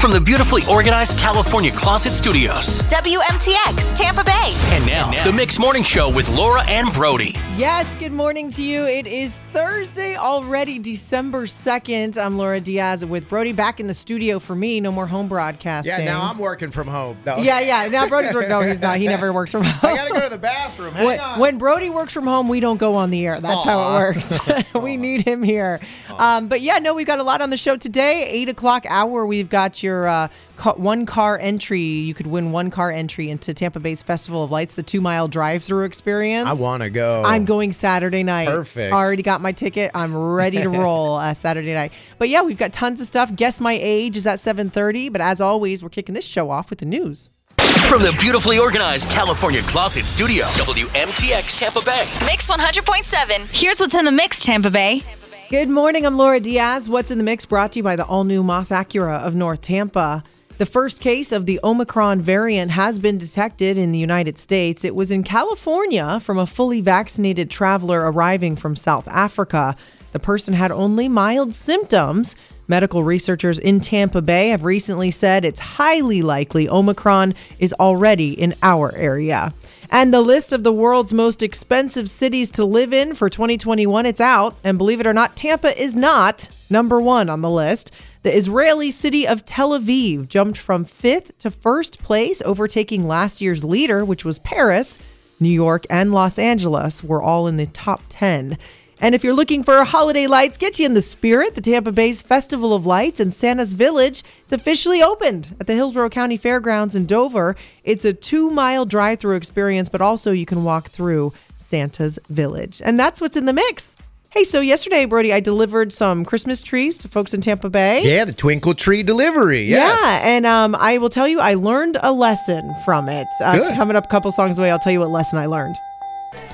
from the beautifully organized California Closet Studios. WMTX, Tampa Bay. And now, the Mix Morning Show with Laura and Brody. Yes, good morning to you. It is Thursday already, December 2nd. I'm Laura Diaz with Brody back in the studio for me. No more home broadcasting. Yeah, now I'm working from home. No. Yeah. Now Brody's working. No, he's not. He never works from home. I got to go to the bathroom. Hang on. When Brody works from home, we don't go on the air. That's how it works. We need him here. But yeah, no, we've got a lot on the show today. 8 o'clock hour, we've got your one-car entry. You could win one-car entry into Tampa Bay's Festival of Lights, the 2-mile drive-through experience. I want to go. I'm going Saturday night. Perfect. I already got my ticket. I'm ready to roll Saturday night. But yeah, we've got tons of stuff. Guess My Age is at 7:30. But as always, we're kicking this show off with the news. From the beautifully organized California Closet Studio, WMTX Tampa Bay. Mix 100.7. Here's what's in the mix, Tampa Bay. Good morning. I'm Laura Diaz. What's in the mix brought to you by the all-new Moss Acura of North Tampa. The first case of the Omicron variant has been detected in the United States. It was in California from a fully vaccinated traveler arriving from South Africa. The person had only mild symptoms. Medical researchers in Tampa Bay have recently said it's highly likely Omicron is already in our area. And the list of the world's most expensive cities to live in for 2021, it's out. And believe it or not, Tampa is not number one on the list. The Israeli city of Tel Aviv jumped from 5th to 1st place, overtaking last year's leader, which was Paris. New York and Los Angeles were all in the top 10. And if you're looking for holiday lights, get you in the spirit. The Tampa Bay's Festival of Lights and Santa's Village is officially opened at the Hillsborough County Fairgrounds in Dover. It's a 2-mile drive-through experience, but also you can walk through Santa's Village. And that's what's in the mix. Hey, so yesterday, Brody, I delivered some Christmas trees to folks in Tampa Bay. Yeah, the twinkle tree delivery. Yes. Yeah, and I will tell you, I learned a lesson from it. Coming up a couple songs away, I'll tell you what lesson I learned.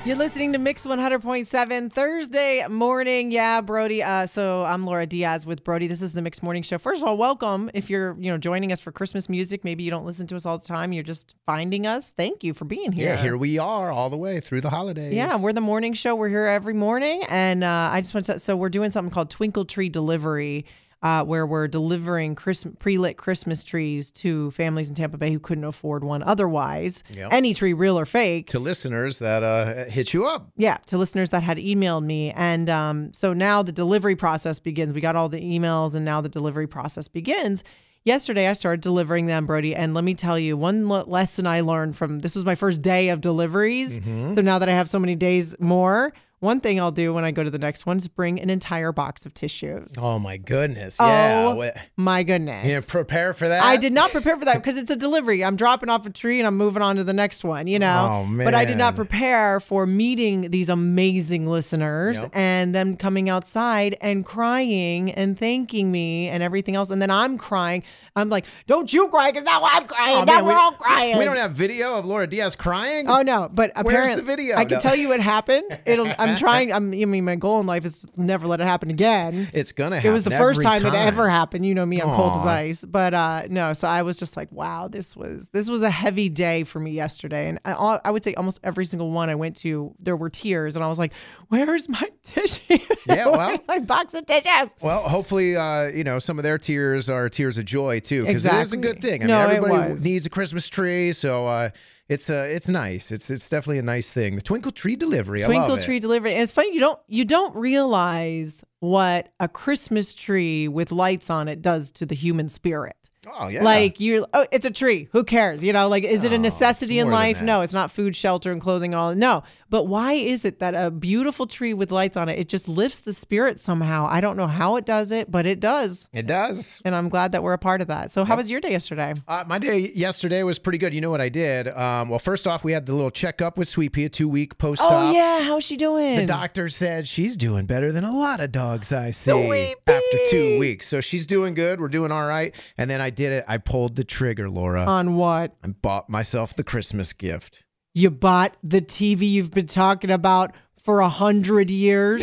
You're listening to Mix 100.7 Thursday morning. Yeah, Brody. So I'm Laura Diaz with Brody. This is the Mix Morning Show. First of all, welcome. If you're joining us for Christmas music, maybe you don't listen to us all the time. You're just finding us. Thank you for being here. Yeah, here we are all the way through the holidays. Yeah, we're the morning show. We're here every morning. And I just want to so we're doing something called Twinkle Tree Delivery, where we're delivering pre-lit Christmas trees to families in Tampa Bay who couldn't afford one otherwise. Yep. Any tree, real or fake. To listeners that hit you up. Yeah, to listeners that had emailed me. And so now the delivery process begins. We got all the emails, and now the delivery process begins. Yesterday, I started delivering them, Brody. And let me tell you, one lesson I learned from this was my first day of deliveries. Mm-hmm. So now that I have so many days more, one thing I'll do when I go to the next one is bring an entire box of tissues. Oh, my goodness. Yeah. Oh, my goodness. You didn't prepare for that? I did not prepare for that because it's a delivery. I'm dropping off a tree and I'm moving on to the next one, Oh, man. But I did not prepare for meeting these amazing listeners and them coming outside and crying and thanking me and everything else. And then I'm crying. I'm like, don't you cry because now I'm crying. We're all crying. We don't have video of Laura Diaz crying? Oh, no. But apparently, where's the video? I can tell you what happened. My goal in life is to never let it happen again. It's going to happen. It was the first time it ever happened. You know me, I'm cold as ice. But no, so I was just like, wow, this was a heavy day for me yesterday. And I would say almost every single one I went to, there were tears. And I was like, where's my tissue? Yeah, well. My box of tissues? Well, hopefully, some of their tears are tears of joy, too. Because exactly. It is a good thing. Everybody needs a Christmas tree. So, it's nice. It's definitely a nice thing. The twinkle tree delivery. I love it. And it's funny, you don't realize what a Christmas tree with lights on it does to the human spirit. Oh yeah. Like it's a tree. Who cares? Is it a necessity in life? No, it's not food, shelter, and clothing. All no. But why is it that a beautiful tree with lights on it just lifts the spirit somehow? I don't know how it does it, but it does. It does. And I'm glad that we're a part of that. So how was your day yesterday? My day yesterday was pretty good. You know what I did? Well, first off, we had the little checkup with Sweepy, a 2-week post-op. Oh yeah, how's she doing? The doctor said she's doing better than a lot of dogs I see after 2 weeks. So she's doing good. We're doing all right. And then I did it. I pulled the trigger, Laura. On what? I bought myself the Christmas gift. You bought the TV you've been talking about for 100 years?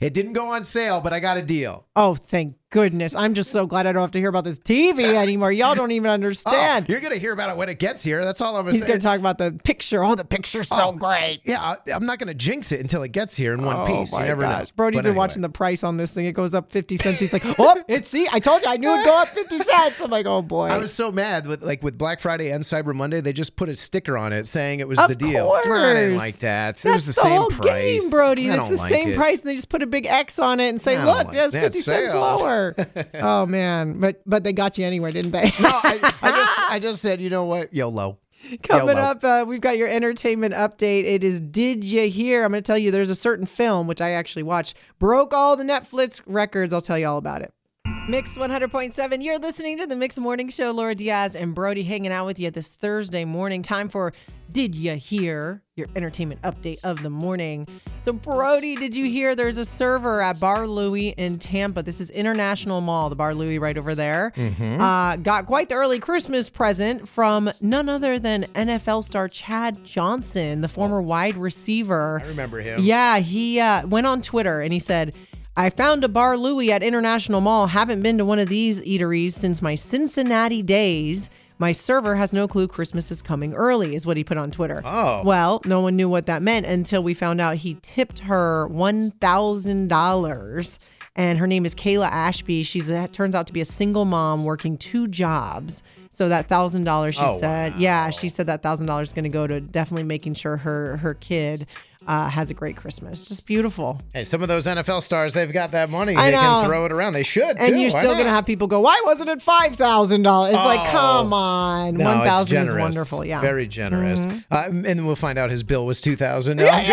It didn't go on sale, but I got a deal. Oh, thank goodness. I'm just so glad I don't have to hear about this TV anymore. Y'all don't even understand. Oh, you're going to hear about it when it gets here. That's all I'm going to say. He's going to talk about the picture. Oh, the picture's so great. Yeah, I'm not going to jinx it until it gets here in one piece. You never know. Brody's been watching the price on this thing. It goes up 50 cents. He's like, oh, see, I told you I knew it'd go up 50 cents. I'm like, oh, boy. I was so mad with Black Friday and Cyber Monday. They just put a sticker on it saying it was the deal. Of course. I didn't like that. That's it was the same price. Game, Brody. It's the same price. And they just put a big X on it and say, look, it's 50 cents lower. Oh, man. But they got you anyway, didn't they? No, I just said, you know what? YOLO. Coming up, we've got your entertainment update. It is Did You Hear? I'm going to tell you there's a certain film, which I actually watched, broke all the Netflix records. I'll tell you all about it. Mix 100.7, you're listening to the Mix Morning Show. Laura Diaz and Brody hanging out with you this Thursday morning. Time for Did You Hear? Your entertainment update of the morning. So Brody, did you hear there's a server at Bar Louie in Tampa? This is International Mall, the Bar Louie right over there. Mm-hmm. Got quite the early Christmas present from none other than NFL star Chad Johnson, the former wide receiver. I remember him. Yeah, he went on Twitter and he said, I found a Bar Louie at International Mall. Haven't been to one of these eateries since my Cincinnati days. My server has no clue Christmas is coming early, is what he put on Twitter. Oh. Well, no one knew what that meant until we found out he tipped her $1,000. And her name is Kayla Ashby. She's turns out to be a single mom working two jobs. So that $1,000, she said, wow. Yeah, she said that $1,000 is going to go to definitely making sure her kid has a great Christmas. Just beautiful. Hey, some of those NFL stars, they've got that money. They can throw it around. They should, too. And you're still going to have people go, why wasn't it $5,000? It's like, come on. No, $1,000 is wonderful. Yeah, very generous. Mm-hmm. And we'll find out his bill was $2,000. No, I'm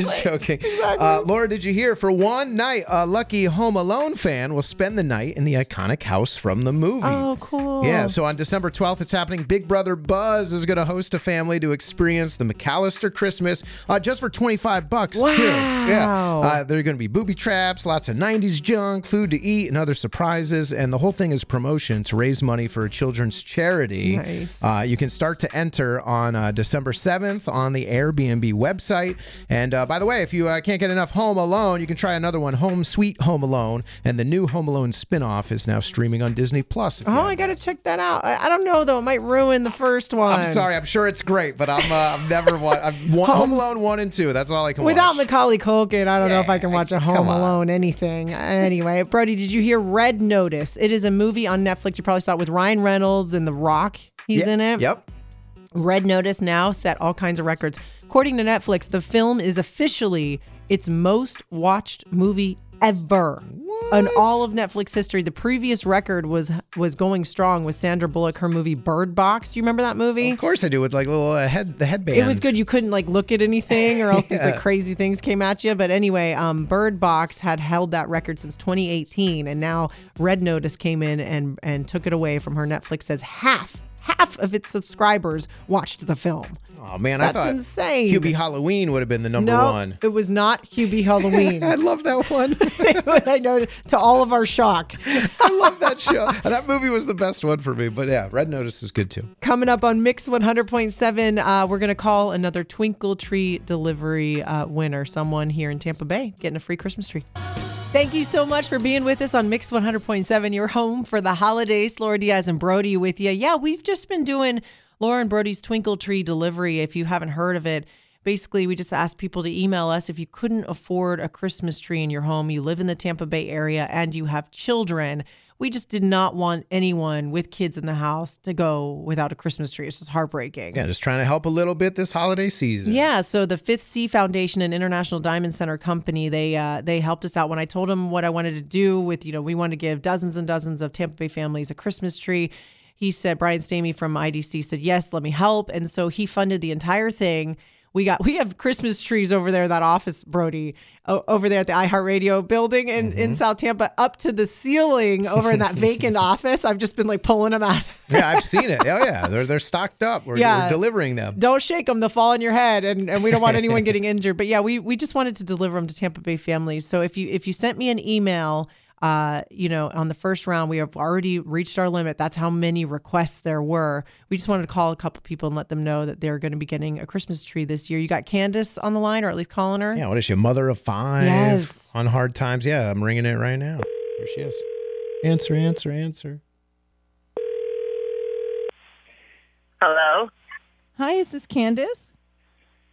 just joking. Exactly. Laura, did you hear? For one night, a lucky Home Alone fan will spend the night in the iconic house from the movie. Oh, cool. Yeah, so on December 12th, it's happening. Big Brother Buzz is going to host a family to experience the McAllister Christmas just for $25 too. Yeah. There are going to be booby traps, lots of 90s junk, food to eat, and other surprises. And the whole thing is promotion to raise money for a children's charity. Nice. You can start to enter on December 7th on the Airbnb website. And by the way, if you can't get enough Home Alone, you can try another one, Home Sweet Home Alone. And the new Home Alone spinoff is now streaming on Disney+. Oh, I got to check that out. I don't know, though. It might ruin the first one. I'm sorry. I'm sure it's great, but I've never watched Home Alone 1 and 2. That's all I can watch. Without Macaulay Culkin, I don't know if I can watch a Home Alone anything. Anyway, Brody, did you hear Red Notice? It is a movie on Netflix. You probably saw it with Ryan Reynolds and The Rock. He's in it. Yep. Red Notice now set all kinds of records. According to Netflix, the film is officially its most watched movie ever. What? In all of Netflix history, the previous record was going strong with Sandra Bullock, her movie Bird Box. Do you remember that movie? Of course I do, with like little the headband. It was good. You couldn't like look at anything or else these like crazy things came at you. But anyway, Bird Box had held that record since 2018, and now Red Notice came in and took it away from her. Netflix says half of its subscribers watched the film. Oh, man. That's insane. Hubie Halloween would have been the number one. No, it was not Hubie Halloween. I love that one. I know, to all of our shock. I love that show. That movie was the best one for me. But yeah, Red Notice is good, too. Coming up on Mix 100.7, we're going to call another Twinkle Tree Delivery winner. Someone here in Tampa Bay getting a free Christmas tree. Thank you so much for being with us on Mix 100.7, your home for the holidays. Laura Diaz and Brody with you. Yeah, we've just been doing Laura and Brody's Twinkle Tree Delivery. If you haven't heard of it, basically we just asked people to email us if you couldn't afford a Christmas tree in your home, you live in the Tampa Bay area, and you have children. We just did not want anyone with kids in the house to go without a Christmas tree. It's just heartbreaking. Yeah, just trying to help a little bit this holiday season. Yeah, so the Fifth C Foundation and International Diamond Center Company, they helped us out. When I told them what I wanted to do with, we wanted to give dozens and dozens of Tampa Bay families a Christmas tree. He said, Brian Stamey from IDC said, yes, let me help. And so he funded the entire thing. We have Christmas trees over there in that office, Brody, over there at the iHeartRadio building in South Tampa, up to the ceiling over in that vacant office. I've just been like pulling them out. Yeah, I've seen it. Oh, yeah. They're stocked up. We're delivering them. Don't shake them. They'll fall on your head. And we don't want anyone getting injured. But yeah, we just wanted to deliver them to Tampa Bay families. So if you sent me an email, on the first round, we have already reached our limit. That's how many requests there were. We just wanted to call a couple people and let them know that they're going to be getting a Christmas tree this year. You got Candace on the line, or at least calling her. Yeah, what is she, mother of 5? Yes. On hard times. Yeah, I'm ringing it right now. Here she is. Answer, answer, answer. Hello? Hi, is this Candace?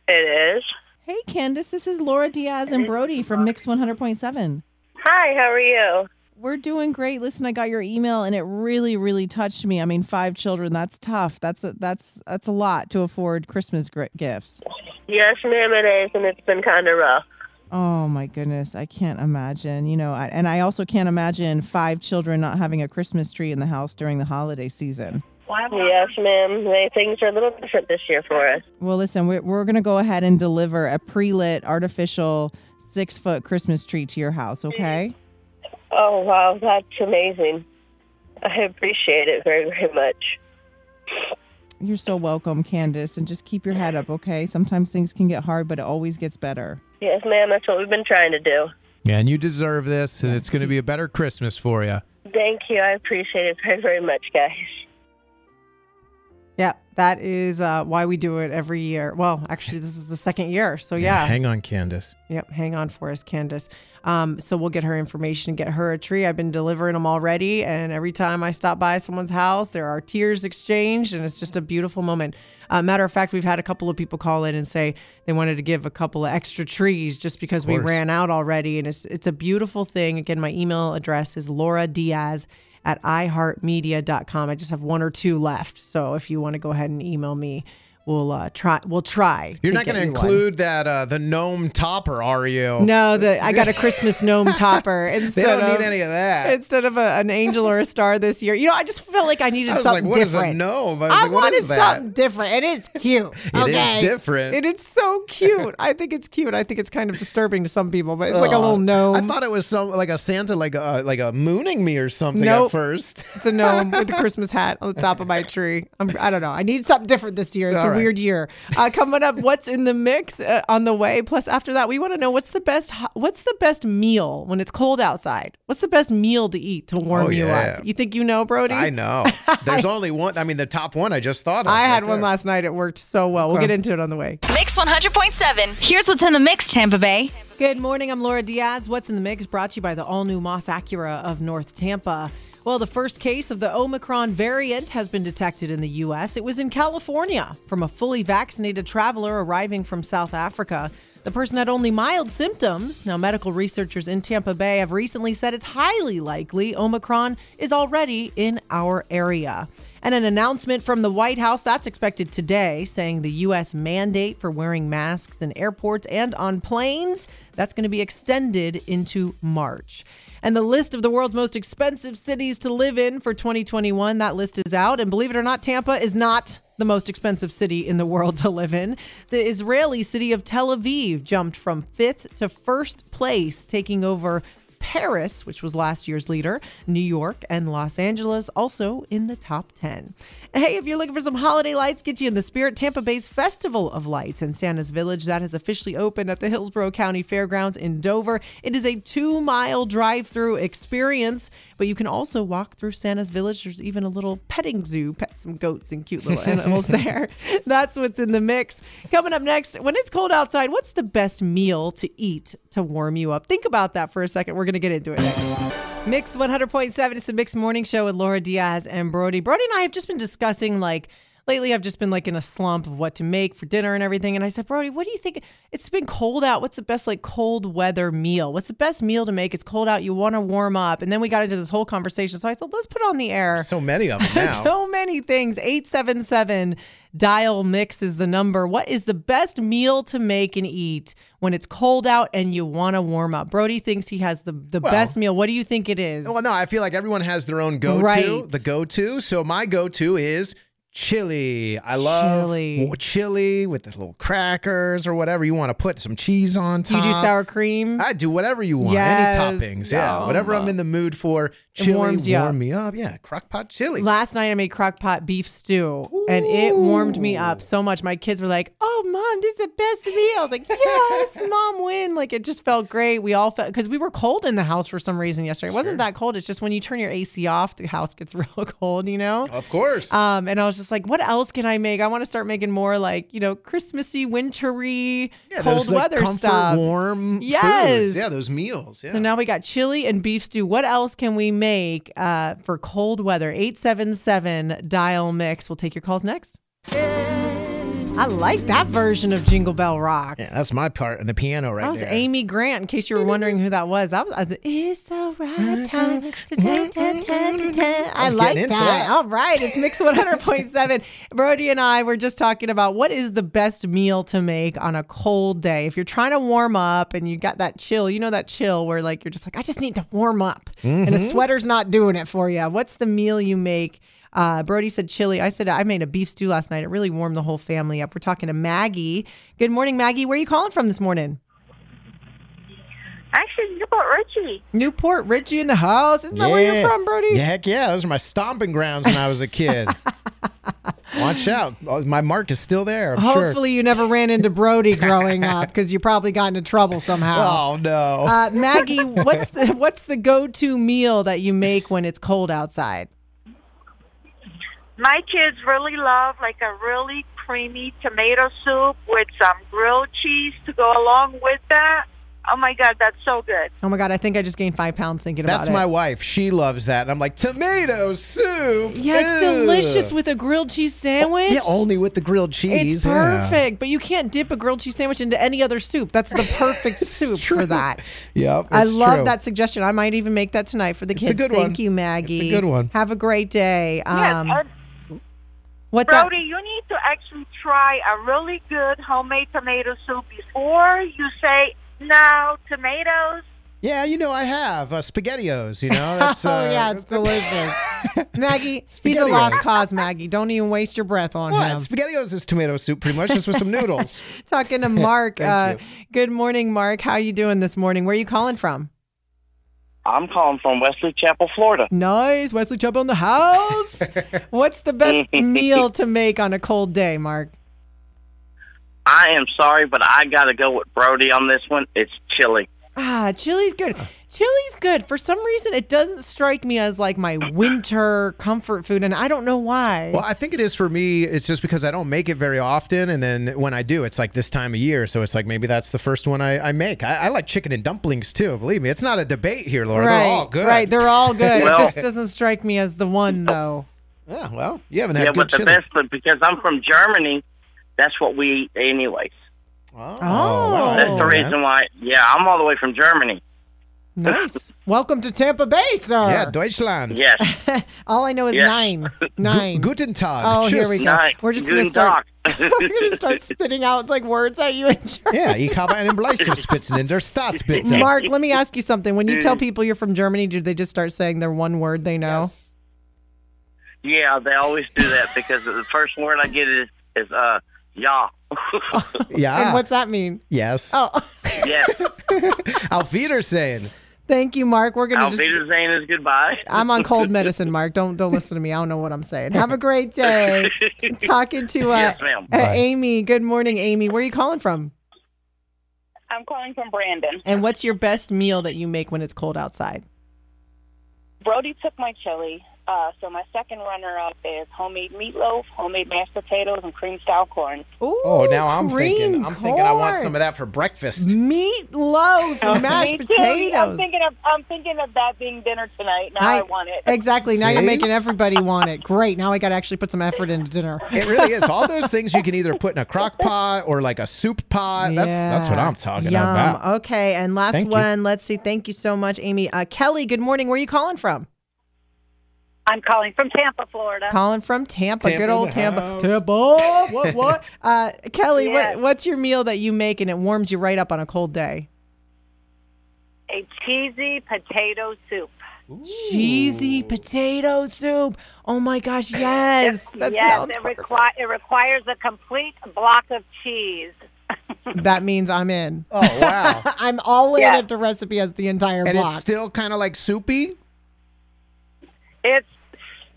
It is. Hey, Candace, this is Laura Diaz and Brody from Mix 100.7. Hi, how are you? We're doing great. Listen, I got your email, and it really, really touched me. I mean, 5 children, that's tough. That's a lot to afford Christmas gifts. Yes, ma'am, it is, and it's been kind of rough. Oh, my goodness. I can't imagine. You know, and I also can't imagine 5 children not having a Christmas tree in the house during the holiday season. Yes, ma'am. Things are a little different this year for us. Well, listen, we're going to go ahead and deliver a pre-lit, artificial, 6-foot Christmas tree to your house, okay? Oh, wow. That's amazing. I appreciate it very, very much. You're so welcome, Candace. And just keep your head up, okay? Sometimes things can get hard, but it always gets better. Yes, ma'am. That's what we've been trying to do. Yeah, and you deserve this, and it's going to be a better Christmas for you. Thank you. I appreciate it very, very much, guys. Yeah, that is why we do it every year. Well, actually, this is the second year, so yeah. Hang on, Candace. Yep, hang on for us, Candace. So we'll get her information, get her a tree. I've been delivering them already, and every time I stop by someone's house, there are tears exchanged, and it's just a beautiful moment. Matter of fact, we've had a couple of people call in and say they wanted to give a couple of extra trees just because we ran out already, and it's a beautiful thing. Again, my email address is LauraDiaz@iHeartMedia.com. I just have 1 or 2 left. So if you want to go ahead and email me, we'll try. You're not going to include that the gnome topper, are you? No, I got a Christmas gnome topper instead. They don't need any of that. Instead of an angel or a star this year. You know, I just felt like I needed something different. What is a gnome? I wanted something different. It is cute. It is different. It is so cute. I think it's cute. I think it's kind of disturbing to some people, but it's like a little gnome. I thought it was like a Santa, like a mooning me or something at first. It's a gnome with a Christmas hat on the top of my tree. I don't know. I need something different this year. It's weird year. Coming up, what's in the mix on the way? Plus, after that, we want to know what's the best meal when it's cold outside? What's the best meal to eat to warm you up? You think you know, Brody? I know. There's only one. I mean, the top one I just thought of. I had one last night. It worked so well. We'll get into it on the way. Mix 100.7. Here's what's in the mix, Tampa Bay. Good morning. I'm Laura Diaz. What's in the mix brought to you by the all-new Moss Acura of North Tampa. Well, the first case of the Omicron variant has been detected in the U.S. It was in California from a fully vaccinated traveler arriving from South Africa. The person had only mild symptoms. Now, medical researchers in Tampa Bay have recently said it's highly likely Omicron is already in our area. And an announcement from the White House that's expected today saying the U.S. mandate for wearing masks in airports and on planes, that's going to be extended into March. And the list of the world's most expensive cities to live in for 2021, that list is out. And believe it or not, Tampa is not the most expensive city in the world to live in. The Israeli city of Tel Aviv jumped from 5th to 1st place, taking over Paris, which was last year's leader, New York, and Los Angeles, also in the top 10. Hey, if you're looking for some holiday lights, get you in the spirit. Tampa Bay's Festival of Lights in Santa's Village, that has officially opened at the Hillsborough County Fairgrounds in Dover. It is a 2-mile drive-through experience, but you can also walk through Santa's Village. There's even a little petting zoo, pet some goats and cute little animals there. That's what's in the mix. Coming up next, when it's cold outside, what's the best meal to eat to warm you up? Think about that for a second. We're going to get into it next. Mix 100.7. It's the Mix Morning Show with Laura Diaz and Brody. Brody and I have just been discussing, lately I've just been, in a slump of what to make for dinner and everything. And I said, Brody, what do you think? It's been cold out. What's the best, cold weather meal? What's the best meal to make? It's cold out. You want to warm up. And then we got into this whole conversation. So I thought, let's put on the air. So many of them now. So many things. 877 Dial Mix is the number. What is the best meal to make and eat when it's cold out and you want to warm up? Brody thinks he has the best meal. What do you think it is? Well, no, I feel like everyone has their own go-to. Right. The go-to. So my go-to is chili. I love chili with the little crackers or whatever. You want to put some cheese on top. Do you do sour cream? I do whatever you want. Yes. Any toppings. Yeah. Whatever I'm in the mood for. Chili warms me up. Yeah. Crock pot chili. Last night I made crock pot beef stew. Ooh. And it warmed me up so much. My kids were like, oh, Mom, this is the best meal. I was like, yes, Mom, win. It just felt great. We all felt, because we were cold in the house for some reason yesterday. It wasn't that cold. It's just when you turn your AC off, the house gets real cold, you know? Of course. And I was just like, what else can I make? I want to start making more Christmassy, wintry, cold weather comfort, stuff. Warm foods. Yeah, those meals. Yeah. So now we got chili and beef stew. What else can we make? make for cold weather. 877 dial mix. We'll take your calls next. I like that version of Jingle Bell Rock. Yeah, that's my part in the piano right there. That was Amy Grant, in case you were wondering who that was. I was it's the right time to I like that. All right, it's Mix 100.7. Brody and I were just talking about what is the best meal to make on a cold day. If you're trying to warm up and you got that chill, you know that chill where like you're just like, I just need to warm up. Mm-hmm. And a sweater's not doing it for you. What's the meal you make? Brody said chili. I said I made a beef stew last night. It really warmed the whole family up. We're talking to Maggie. Good morning, Maggie. Where are you calling from this morning? Actually, Newport Richey. Newport Richey in the house. Isn't that where you're from, Brody? Yeah, heck yeah. Those are my stomping grounds when I was a kid. Watch out. My mark is still there, I'm Hopefully sure. You never ran into Brody growing up because you probably got into trouble somehow. Oh, no. Maggie, what's the go-to meal that you make when it's cold outside? My kids really love like a really creamy tomato soup with some grilled cheese to go along with that. Oh, my God, that's so good. Oh, my God, I think I just gained 5 pounds thinking about it. That's my wife. She loves that. And I'm like, tomato soup? Yeah, it's delicious with a grilled cheese sandwich. Yeah, only with the grilled cheese. It's perfect. Yeah. But you can't dip a grilled cheese sandwich into any other soup. That's the perfect soup for that. Yep, I love that suggestion. I might even make that tonight for the kids. It's a good one. Thank you, Maggie. It's a good one. Have a great day. Yes, Brody, you need to actually try a really good homemade tomato soup before you say, no, tomatoes. Yeah, you know, I have SpaghettiOs, you know. That's, oh, yeah, it's delicious. Maggie, he's a lost cause, Maggie. Don't even waste your breath on him. SpaghettiOs is tomato soup pretty much, just with some noodles. Talking to Mark. Good morning, Mark. How you doing this morning? Where are you calling from? I'm calling from Wesley Chapel, Florida. Nice. Wesley Chapel in the house. What's the best meal to make on a cold day, Mark? I am sorry, but I got to go with Brody on this one. It's chili. Ah, chili's good. Chili's good. For some reason, it doesn't strike me as like my winter comfort food, and I don't know why. Well, I think it is for me. It's just because I don't make it very often, and then when I do, it's like this time of year, so it's like maybe that's the first one I make. I like chicken and dumplings, too. Believe me, it's not a debate here, Laura. Right, they're all good. Right, they're all good. Well, it just doesn't strike me as the one, though. Yeah, well, you haven't had good chili. Yeah, but the best, because I'm from Germany, that's what we eat anyways. Oh, wow. That's the reason why. Yeah, I'm all the way from Germany. Nice. Welcome to Tampa Bay, sir. Yeah, Deutschland. Yes. All I know is nine. Guten Tag. Oh, here we go. Nine. We're just going to start. We're going to start spitting out like words at you in German. Yeah, ich habe einen Bleistiftspitzen in der Stadt, bitte. Mark, let me ask you something. When you tell people you're from Germany, do they just start saying their one word they know? Yes. Yeah, they always do that because the first word I get is yeah. Yeah. And what's that mean? Yes. Oh. Yes. Auf Wiedersehen. Thank you, Mark. We're gonna. Auf Wiedersehen is goodbye. I'm on cold medicine, Mark. Don't listen to me. I don't know what I'm saying. Have a great day. Talking to Amy. Good morning, Amy. Where are you calling from? I'm calling from Brandon. And what's your best meal that you make when it's cold outside? Brody took my chili. So my second runner-up is homemade meatloaf, homemade mashed potatoes, and cream-style corn. Ooh, oh, now I'm thinking I want some of that for breakfast. Meatloaf and mashed potatoes. I'm thinking of that being dinner tonight. Now I want it. Exactly. See? Now you're making everybody want it. Great. Now I got to actually put some effort into dinner. It really is. All those things you can either put in a crock pot or like a soup pot. Yeah. That's what I'm talking about. Okay, and last one. Let's see. Thank you so much, Amy. Kelly, good morning. Where are you calling from? I'm calling from Tampa, Florida. Calling from Tampa. Good old Tampa. House. Tampa. What? Kelly, what's your meal that you make and it warms you right up on a cold day? A cheesy potato soup. Ooh. Cheesy potato soup. Oh, my gosh, yes. It requires a complete block of cheese. That means I'm in. Oh, wow. I'm all in if the recipe has the entire block. And it's still kind of like soupy?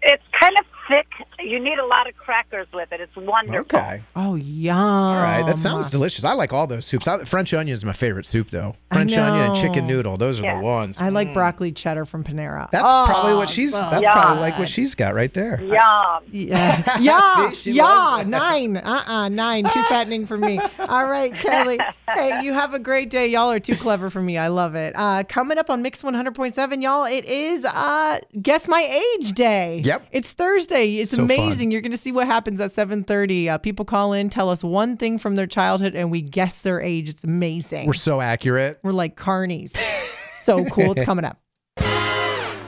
It's kind of thick You need a lot of crackers with it. It's wonderful. Okay. Oh, yum. All right. That sounds delicious. I like all those soups. French onion is my favorite soup, though. French onion and chicken noodle. Those are the ones. I like broccoli cheddar from Panera. That's probably what she's that's probably like what she's got right there. Yum. Yeah. Yeah. See, nine. Nine. Too fattening for me. All right, Kelly. Hey, you have a great day. Y'all are too clever for me. I love it. Coming up on Mix 100.7, y'all, it is Guess My Age Day. Yep. It's Thursday. It's amazing. Fun. You're going to see what happens at 7:30. People call in, tell us one thing from their childhood, and we guess their age. It's amazing. We're so accurate. We're like carnies. So cool. It's coming up.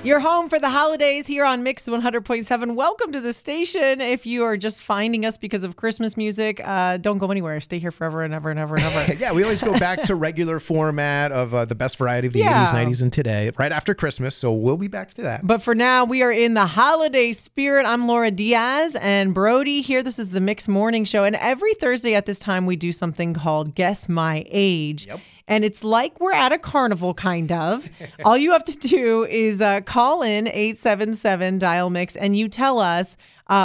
You're home for the holidays here on Mix 100.7. Welcome to the station. If you are just finding us because of Christmas music, don't go anywhere. Stay here forever and ever and ever and ever. Yeah, we always go back to regular format of the best variety of the 80s, 90s, and today, right after Christmas. So we'll be back to that. But for now, we are in the holiday spirit. I'm Laura Diaz and Brody here. This is the Mix Morning Show. And every Thursday at this time, we do something called Guess My Age. Yep. And it's like we're at a carnival, kind of. All you have to do is call in 877 dial mix and you tell us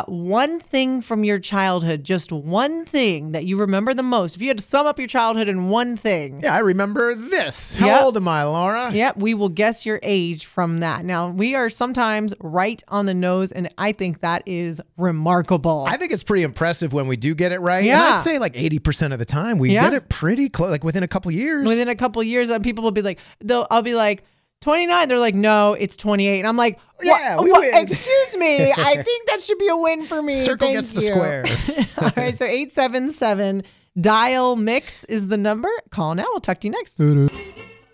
one thing from your childhood, just one thing that you remember the most. If you had to sum up your childhood in one thing. Yeah, I remember this. How old am I, Laura? Yep, we will guess your age from that. Now, we are sometimes right on the nose, and I think that is remarkable. I think it's pretty impressive when we do get it right. Yeah. And I'd say like 80% of the time we get it pretty close, like within a couple years. Within a couple years, people will be like, I'll be like, 29. They're like, no, it's 28. And I'm like, excuse me. I think that should be a win for me. Circle gets the square. All right. So 877 dial mix is the number. Call now. We'll talk to you next.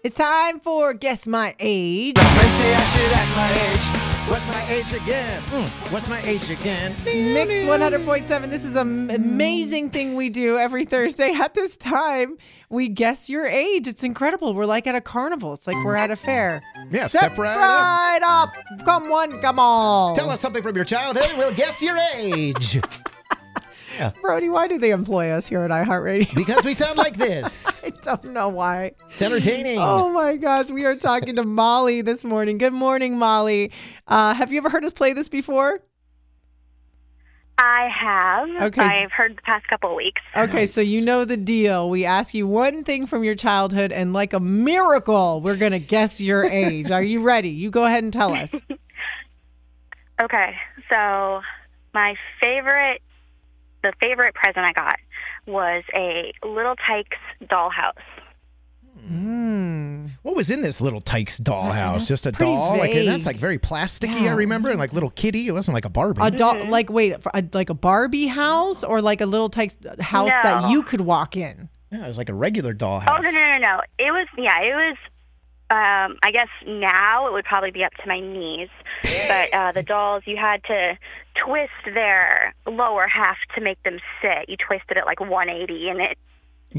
It's time for Guess My Age. What's my age again? What's my age again? Mix 100.7. This is an amazing thing we do every Thursday at this time. We guess your age. It's incredible. We're like at a carnival. It's like we're at a fair. Yeah, step right up. Come one, come all. Tell us something from your childhood. We'll guess your age. Yeah. Brody, why do they employ us here at iHeartRadio? Because we sound like this. I don't know why. It's entertaining. Oh, my gosh. We are talking to Molly this morning. Good morning, Molly. Have you ever heard us play this before? I have. Okay. I've heard the past couple of weeks. Okay, so you know the deal. We ask you one thing from your childhood, and like a miracle, we're going to guess your age. Are you ready? You go ahead and tell us. Okay, so my favorite... The favorite present I got was a Little Tykes dollhouse. What was in this Little Tykes dollhouse? Just a doll? Vague. Like that's like very plasticky. I remember, and like little kitty. It wasn't like a Barbie. A doll? Like like a Barbie house or like a Little Tykes house that you could walk in? Yeah, it was like a regular dollhouse. Oh no! It was it was. I guess now it would probably be up to my knees, but the dolls, you had to twist their lower half to make them sit. You twisted it like 180 and it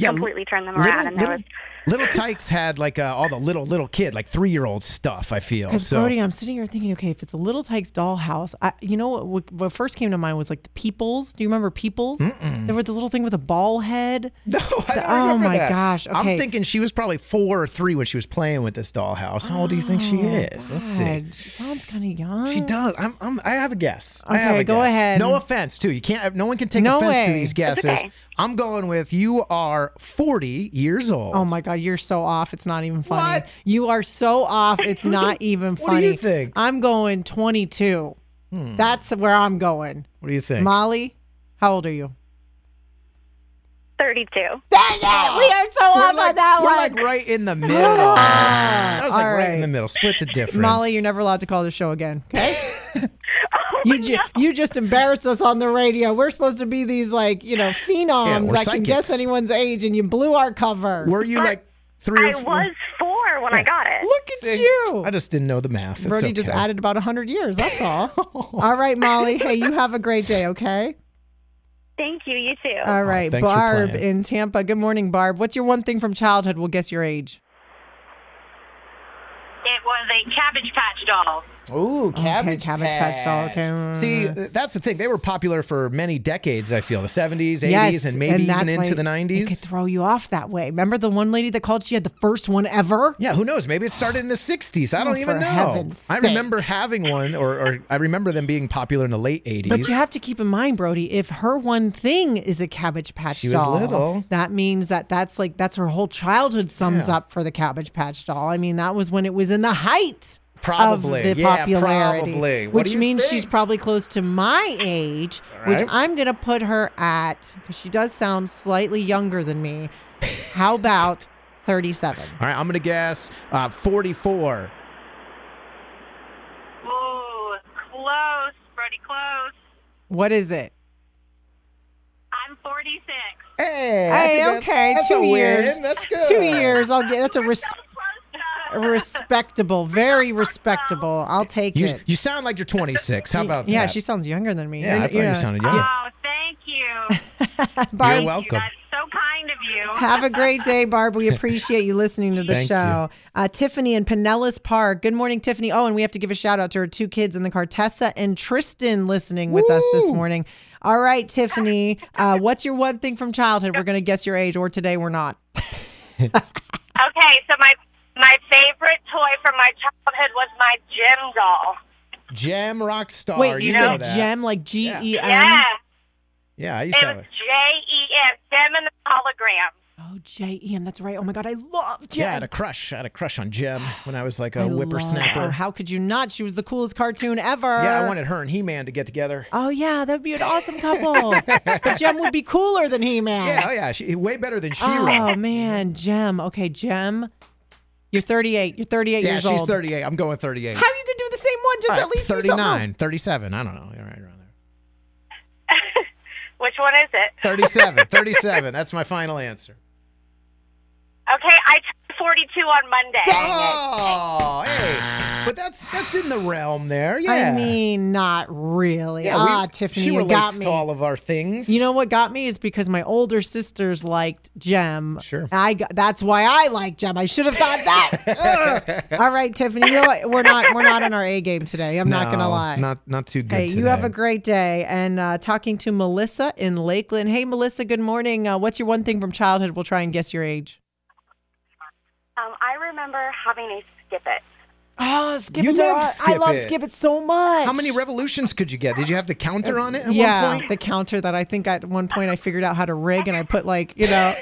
completely turned them around. And Little Tykes had like all the little kid, like 3-year-old stuff, I feel. Because Brody, I'm sitting here thinking, okay, if it's a Little Tykes dollhouse, you know what first came to mind was like the Peoples. Do you remember Peoples? There was this little thing with a ball head. No, I don't remember that. Gosh. Okay. I'm thinking she was probably 4 or 3 when she was playing with this dollhouse. How old do you think she is? God. Let's see. She sounds kind of young. She does. I have a guess. Okay, go ahead. No offense, too. You can't. No one can take offense to these guesses. Okay. I'm going with you are 40 years old. Oh my God. You're so off. It's not even funny. What? You are so off. It's not even funny. What do you think? I'm going 22. That's where I'm going. What do you think? Molly, how old are you? 32. Dang it! We are so off on that one. We're like right in the middle. I was like right in the middle. Split the difference. Molly, you're never allowed to call the show again. Okay? You just embarrassed us on the radio. We're supposed to be these like, phenoms that psychics. Can guess anyone's age, and you blew our cover. Were you like 3 or 4? I was 4 when I got it. Look at you. I just didn't know the math. Brody just added about 100 years. That's all. All right, Molly. Hey, you have a great day, okay? Thank you. You too. All right. Oh, Barb in Tampa. Good morning, Barb. What's your one thing from childhood? We'll guess your age. It was a Cabbage Patch doll. Ooh, Cabbage Patch. Okay. See, that's the thing. They were popular for many decades, I feel. The 70s, 80s, and maybe even into the 90s. It could throw you off that way. Remember the one lady that called? She had the first one ever? Yeah, who knows? Maybe it started in the 60s. I don't even know. I remember having one, or I remember them being popular in the late 80s. But you have to keep in mind, Brody, if her one thing is a Cabbage Patch doll, she was little. That means that that's her whole childhood sums up for the Cabbage Patch doll. I mean, that was when it was in the height. Probably. Of the popularity, probably. Which means she's probably close to my age, which I'm going to put her at, because she does sound slightly younger than me. How about 37? All right, I'm going to guess 44. Ooh, close, pretty close. What is it? I'm 46. Hey, okay, that's 2 years. That's good. 2 years, I'll get. That's a respectable, very respectable. I'll take it. You sound like you're 26. How about that? Yeah, she sounds younger than me. Yeah, I thought you sounded younger. Oh, thank you. Barb, you're welcome. That's so kind of you. Have a great day, Barb. We appreciate you listening to the show. Tiffany in Pinellas Park. Good morning, Tiffany. Oh, and we have to give a shout out to her two kids in the car, Tessa and Tristan, listening with us this morning. All right, Tiffany, what's your one thing from childhood? We're going to guess your age, or today we're not. Okay, so my favorite toy from my childhood was my Jem doll. Jem Rockstar. Wait, you said Jem like G-E-M? Yeah. Yeah, I used to have it. It was J-E-M, Jem and the Hologram. Oh, J-E-M, that's right. Oh, my God, I love Jem. Yeah, I had a crush on Jem when I was like a whippersnapper. How could you not? She was the coolest cartoon ever. Yeah, I wanted her and He-Man to get together. Oh, yeah, that would be an awesome couple. But Jem would be cooler than He-Man. Yeah, oh, yeah, way better than She-Ra. Oh, man, Jem. Okay, Jem. You're 38. You're 38 years old. Yeah, she's 38. I'm going 38. How are you going to do the same one? Just at least 39, 37. I don't know. You're right around there. Which one is it? 37. 37. That's my final answer. Okay, I turned 42 on Monday. Oh, hey. But that's in the realm there. Yeah. I mean, not really. Yeah, Tiffany, you got me. She relates to all of our things. You know what got me is because my older sisters liked Jem. Sure. That's why I like Jem. I should have thought that. All right, Tiffany. You know what? We're not in our A game today. I'm not going to lie. Not too good today. You have a great day. And talking to Melissa in Lakeland. Hey, Melissa, good morning. What's your one thing from childhood? We'll try and guess your age. I remember having a Skip It. Oh, Skip It. I love Skip It so much. How many revolutions could you get? Did you have the counter on it at one point? Yeah, the counter that I think at one point I figured out how to rig, and I put like,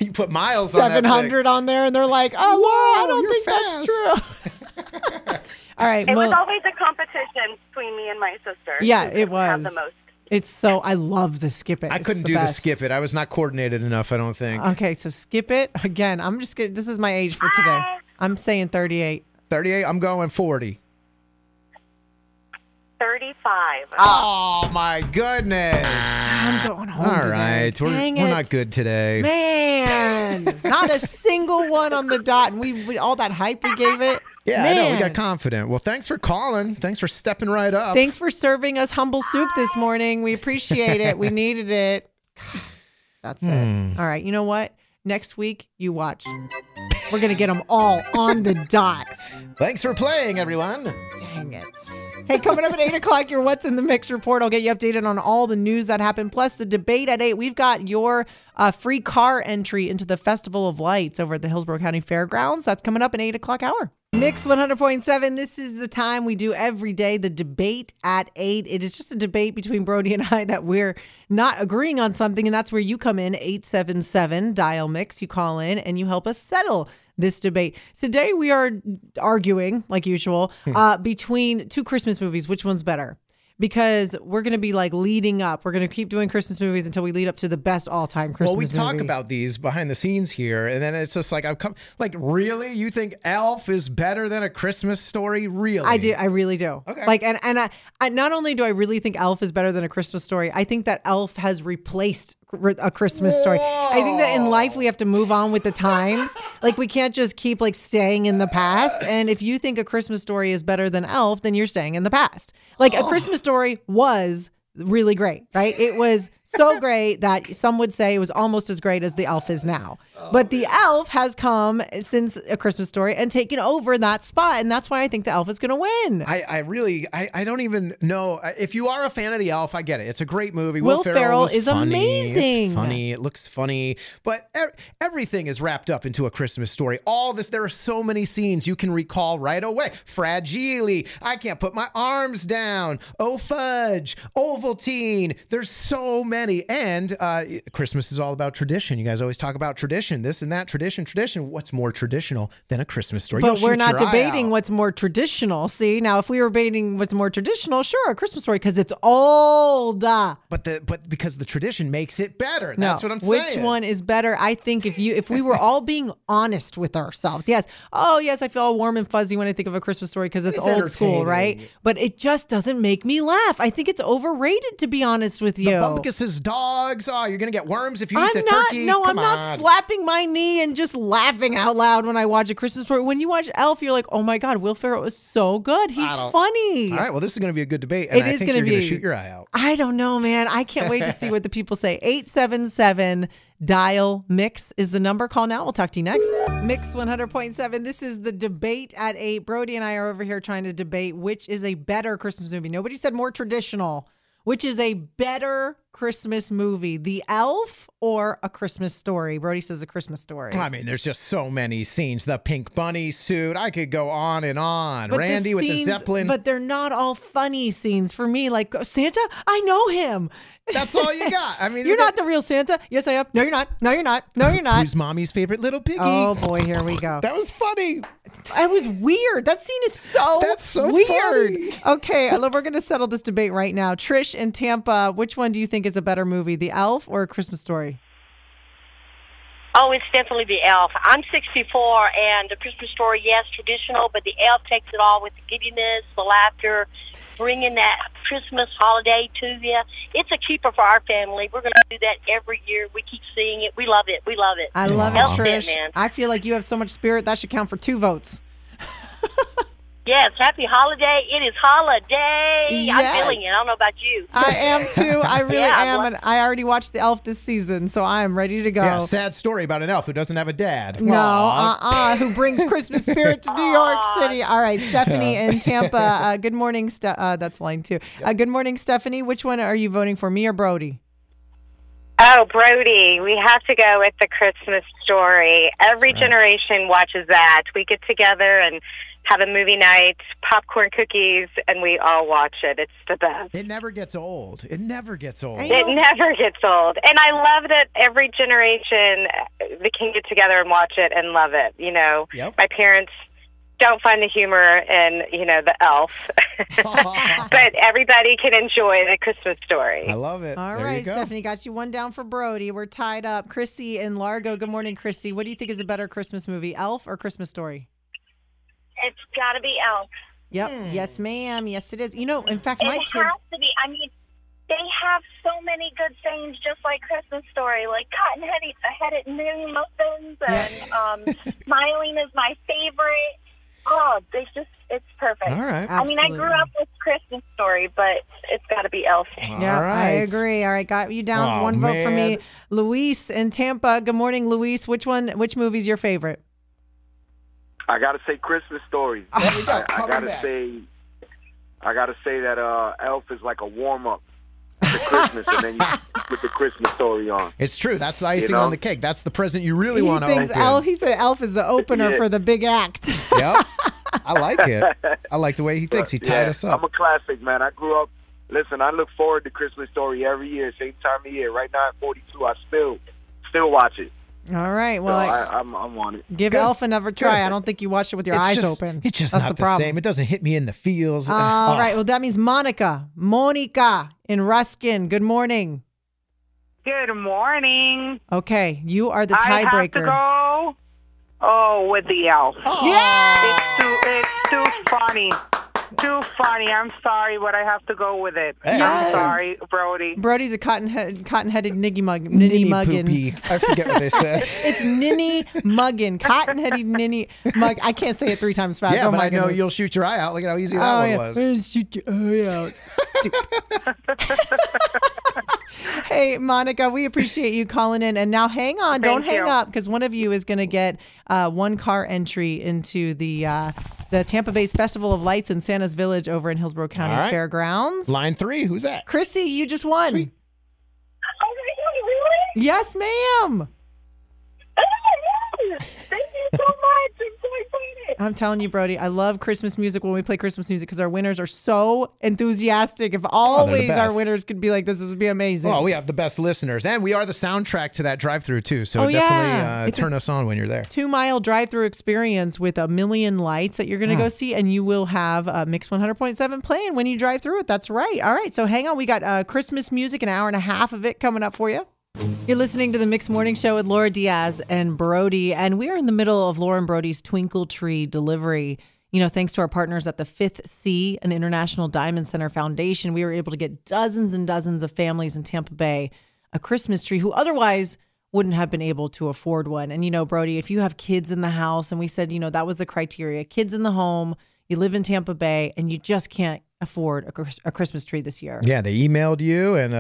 you put miles on that thing. 700 on there, and they're like, oh, wow, I don't think fast. That's true. All right. It was always a competition between me and my sister. Yeah, it was. The most. It's so, I love the Skip It. I couldn't do the Skip It. I was not coordinated enough, I don't think. Okay, so Skip It. Again, I'm just going to, this is my age for today. I'm saying 38. 38? I'm going 40. 35. Oh, my goodness. I'm going home today. All right. We're not good today. Man. Not a single one on the dot. And we all that hype we gave it. Yeah, man. I know. We got confident. Well, thanks for calling. Thanks for stepping right up. Thanks for serving us humble soup this morning. We appreciate it. We needed it. That's it. All right. You know what? Next week, you watch. We're going to get them all on the dot. Thanks for playing, everyone. Dang it. Hey, coming up at 8 o'clock, your What's in the Mix report. I'll get you updated on all the news that happened. Plus, the debate at 8. We've got your free car entry into the Festival of Lights over at the Hillsborough County Fairgrounds. That's coming up in 8 o'clock hour. Mix 100.7. This is the time we do every day, the debate at 8. It is just a debate between Brody and I that we're not agreeing on something, and that's where you come in, 877-DIAL-MIX. You call in, and you help us settle this debate. Today, we are arguing, like usual, between two Christmas movies. Which one's better? Because we're going to be like leading up. We're going to keep doing Christmas movies until we lead up to the best all-time Christmas movie. Well, we talk about these behind the scenes here, and then it's just like I've come. Like, really, you think Elf is better than A Christmas Story? Really? I do. I really do. Okay. Like, and I not only do I really think Elf is better than A Christmas Story, I think that Elf has replaced A Christmas Story. I think that in life we have to move on with the times. Like, we can't just keep like staying in the past. And if you think A Christmas Story is better than Elf, then you're staying in the past. Like, A Christmas Story was really great, right? It was so great that some would say it was almost as great as The Elf is now. Oh, but The Elf has come since A Christmas Story and taken over that spot, and that's why I think The Elf is going to win. I really don't even know. If you are a fan of The Elf, I get it. It's a great movie. Will Ferrell is funny. Amazing. It's funny. It looks funny. But everything is wrapped up into A Christmas Story. All this, there are so many scenes you can recall right away. Fragile. I can't put my arms down. Oh, fudge. Ovaltine. There's so many. And Christmas is all about tradition. You guys always talk about tradition, this and that, tradition. What's more traditional than A Christmas Story? But we're not debating what's more traditional. See, now if we were debating what's more traditional, sure, A Christmas Story, because it's old. But because the tradition makes it better. That's what I'm saying. Which one is better? I think if we were all being honest with ourselves. Yes. Oh, yes, I feel warm and fuzzy when I think of A Christmas Story because it's old school, right? But it just doesn't make me laugh. I think it's overrated, to be honest with you. The Bumpkus's dogs. Oh, you're going to get worms if you eat the turkey. No, I'm not slapping my knee and just laughing out loud when I watch A Christmas Story. When you watch Elf, you're like, oh my God, Will Ferrell is so good. He's funny. All right, well, this is going to be a good debate. And I think you're going to shoot your eye out. I don't know, man. I can't wait to see what the people say. 877 Dial Mix is the number. Call now. We'll talk to you next. Mix 100.7. This is the debate at 8. Brody and I are over here trying to debate which is a better Christmas movie. Nobody said more traditional. Which is a better Christmas movie, The Elf or A Christmas Story? Brody says A Christmas Story. I mean, there's just so many scenes. The pink bunny suit. I could go on and on. But Randy with the Zeppelin. But they're not all funny scenes for me. Like, Santa, I know him. That's all you got. I mean, you're not the real Santa. Yes, I am. No, you're not. No, you're not. No, you're not. Who's mommy's favorite little piggy? Oh, boy. Here we go. That was funny. That was weird. That scene is so weird. That's so funny. Okay, we're going to settle this debate right now. Trish in Tampa, which one do you think is a better movie, The Elf or A Christmas Story? Oh, it's definitely The Elf. I'm 64, and The Christmas Story, yes, traditional, but The Elf takes it all with the giddiness, the laughter, bringing that Christmas holiday to you. It's a keeper for our family. We're going to do that every year. We keep seeing it. We love it. We love it. I love it, Trish. I feel like you have so much spirit. That should count for 2 votes. Yes, happy holiday. It is holiday. Yes. I'm feeling it. I don't know about you. I am, too. I really am. And I already watched The Elf this season, so I am ready to go. Yeah, sad story about an elf who doesn't have a dad. No, who brings Christmas spirit to New York City. All right, Stephanie in Tampa. Good morning. That's line 2. Good morning, Stephanie. Which one are you voting for, me or Brody? Oh, Brody, we have to go with The Christmas Story. Every generation watches that. We get together and have a movie night, popcorn, cookies, and we all watch it. It's the best. It never gets old. And I love that every generation they can get together and watch it and love it. You know, my parents don't find the humor in, The Elf. But everybody can enjoy The Christmas Story. I love it. All right, Stephanie, got you one down for Brody. We're tied up. Chrissy in Largo. Good morning, Chrissy. What do you think is a better Christmas movie, Elf or Christmas Story? It's got to be Elf. Yep. Yes, ma'am. Yes, it is. You know, in fact, my kids... It has to be. I mean, they have so many good things, just like Christmas Story, like Cotton-Headed Mary Muffins, and Smiling is my favorite. Oh, it's perfect. All right. Absolutely. I mean, I grew up with Christmas Story, but it's got to be Elf. Yeah, I agree. All right, got you down. One vote for me. Luis in Tampa. Good morning, Luis. Which movie's your favorite? I gotta say Christmas Story. I gotta say that Elf is like a warm up to Christmas, and then you put The Christmas Story on. It's true. That's the icing on the cake. That's the present you really want to open. He said Elf is the opener for the big act. Yep. I like it. I like the way he thinks. He tied us up. I'm a classic, man. I grew up. Listen, I look forward to Christmas Story every year, same time of year. Right now at 42, I still watch it. All right. Well, so I'm on it. Give Elf another try. I don't think you watched it with your eyes open. It's just not the same. It doesn't hit me in the feels. All right. Well, that means Monica in Ruskin. Good morning. Good morning. Okay. You are the tiebreaker. I have to go with The Elf. Oh. Yeah. It's too funny. Too funny. I'm sorry, but I have to go with it. Yes. I'm sorry, Brody. Brody's a cotton-headed ninny muggin. I forget what they said. It's ninny muggin, cotton-headed ninny mug. I can't say it 3 times fast. Yeah, but I know you'll shoot your eye out. Look at how easy that one was. Shoot your eye out. Stupid. Hey, Monica, we appreciate you calling in. And now hang on. Don't hang up because one of you is going to get one car entry into the Tampa Bay's Festival of Lights in Santa's Village over in Hillsborough County Fairgrounds. Line 3, who's that? Chrissy, you just won. Sweet. Oh, really? Yes, ma'am. Thank you so much. I'm so excited. I'm telling you, Brody, I love Christmas music when we play Christmas music because our winners are so enthusiastic. If always our winners could be like this, this would be amazing. Well, we have the best listeners, and we are the soundtrack to that drive-through too. So turn us on when you're there. 2-mile drive-through experience with a million lights that you're going to go see, and you will have Mix 100.7 playing when you drive through it. That's right. All right, so hang on. We got Christmas music, an hour and a half of it coming up for you. You're listening to the Mix Morning Show with Laura Diaz and Brody, and we are in the middle of Laura and Brody's Twinkle Tree delivery. You know, thanks to our partners at the Fifth C, an International Diamond Center Foundation, we were able to get dozens and dozens of families in Tampa Bay a Christmas tree who otherwise wouldn't have been able to afford one. And, you know, Brody, if you have kids in the house, and we said, you know, that was the criteria, kids in the home, you live in Tampa Bay, and you just can't afford a Christmas tree this year. Yeah, they emailed you, and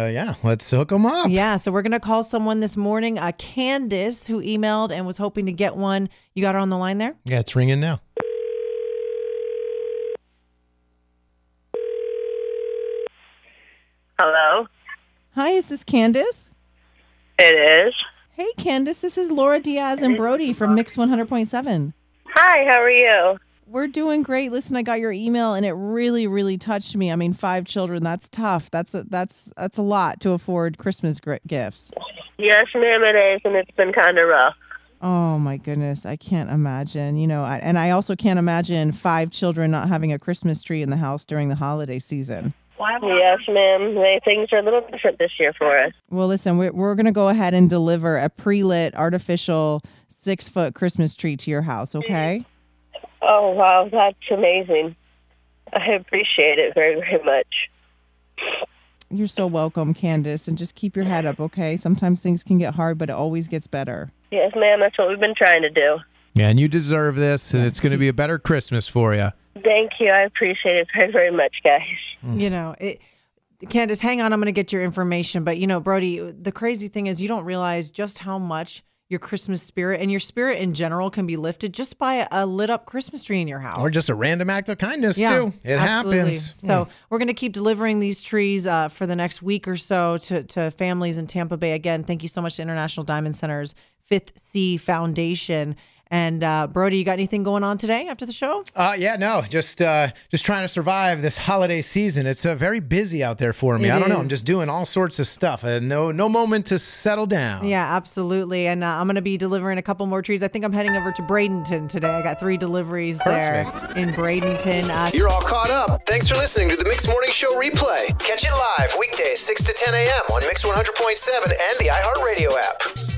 let's hook them up. Yeah, so we're going to call someone this morning, Candace, who emailed and was hoping to get one. You got her on the line there? Yeah, it's ringing now. Hello? Hi, is this Candace? It is. Hey, Candace, this is Laura Diaz and Brody from Mix 100.7. Hi, how are you? We're doing great. Listen, I got your email and it really, really touched me. I mean, 5 children, that's tough. That's a lot to afford Christmas gifts. Yes, ma'am, it is, and it's been kind of rough. Oh, my goodness. I can't imagine. You know, I also can't imagine 5 children not having a Christmas tree in the house during the holiday season. Wow. Yes, ma'am. Things are a little different this year for us. Well, listen, we're going to go ahead and deliver a pre-lit artificial 6-foot Christmas tree to your house, okay? Mm-hmm. Oh, wow, that's amazing. I appreciate it very, very much. You're so welcome, Candace, and just keep your head up, okay? Sometimes things can get hard, but it always gets better. Yes, ma'am, that's what we've been trying to do. Yeah, and you deserve this, and it's going to be a better Christmas for you. Thank you. I appreciate it very, very much, guys. You know, Candace, hang on. I'm going to get your information. But, you know, Brody, the crazy thing is you don't realize just how much your Christmas spirit and your spirit in general can be lifted just by a lit up Christmas tree in your house. Or just a random act of kindness, too. It happens. So we're going to keep delivering these trees for the next week or so to families in Tampa Bay. Again, thank you so much to International Diamond Center's Fifth C Foundation. And Brody, you got anything going on today after the show? Just trying to survive this holiday season. It's very busy out there for me. I don't know. I'm just doing all sorts of stuff. No moment to settle down. Yeah, absolutely. And I'm going to be delivering a couple more trees. I think I'm heading over to Bradenton today. I got 3 deliveries there in Bradenton. You're all caught up. Thanks for listening to the Mix Morning Show replay. Catch it live weekdays 6 to 10 a.m. on Mix 100.7 and the iHeartRadio app.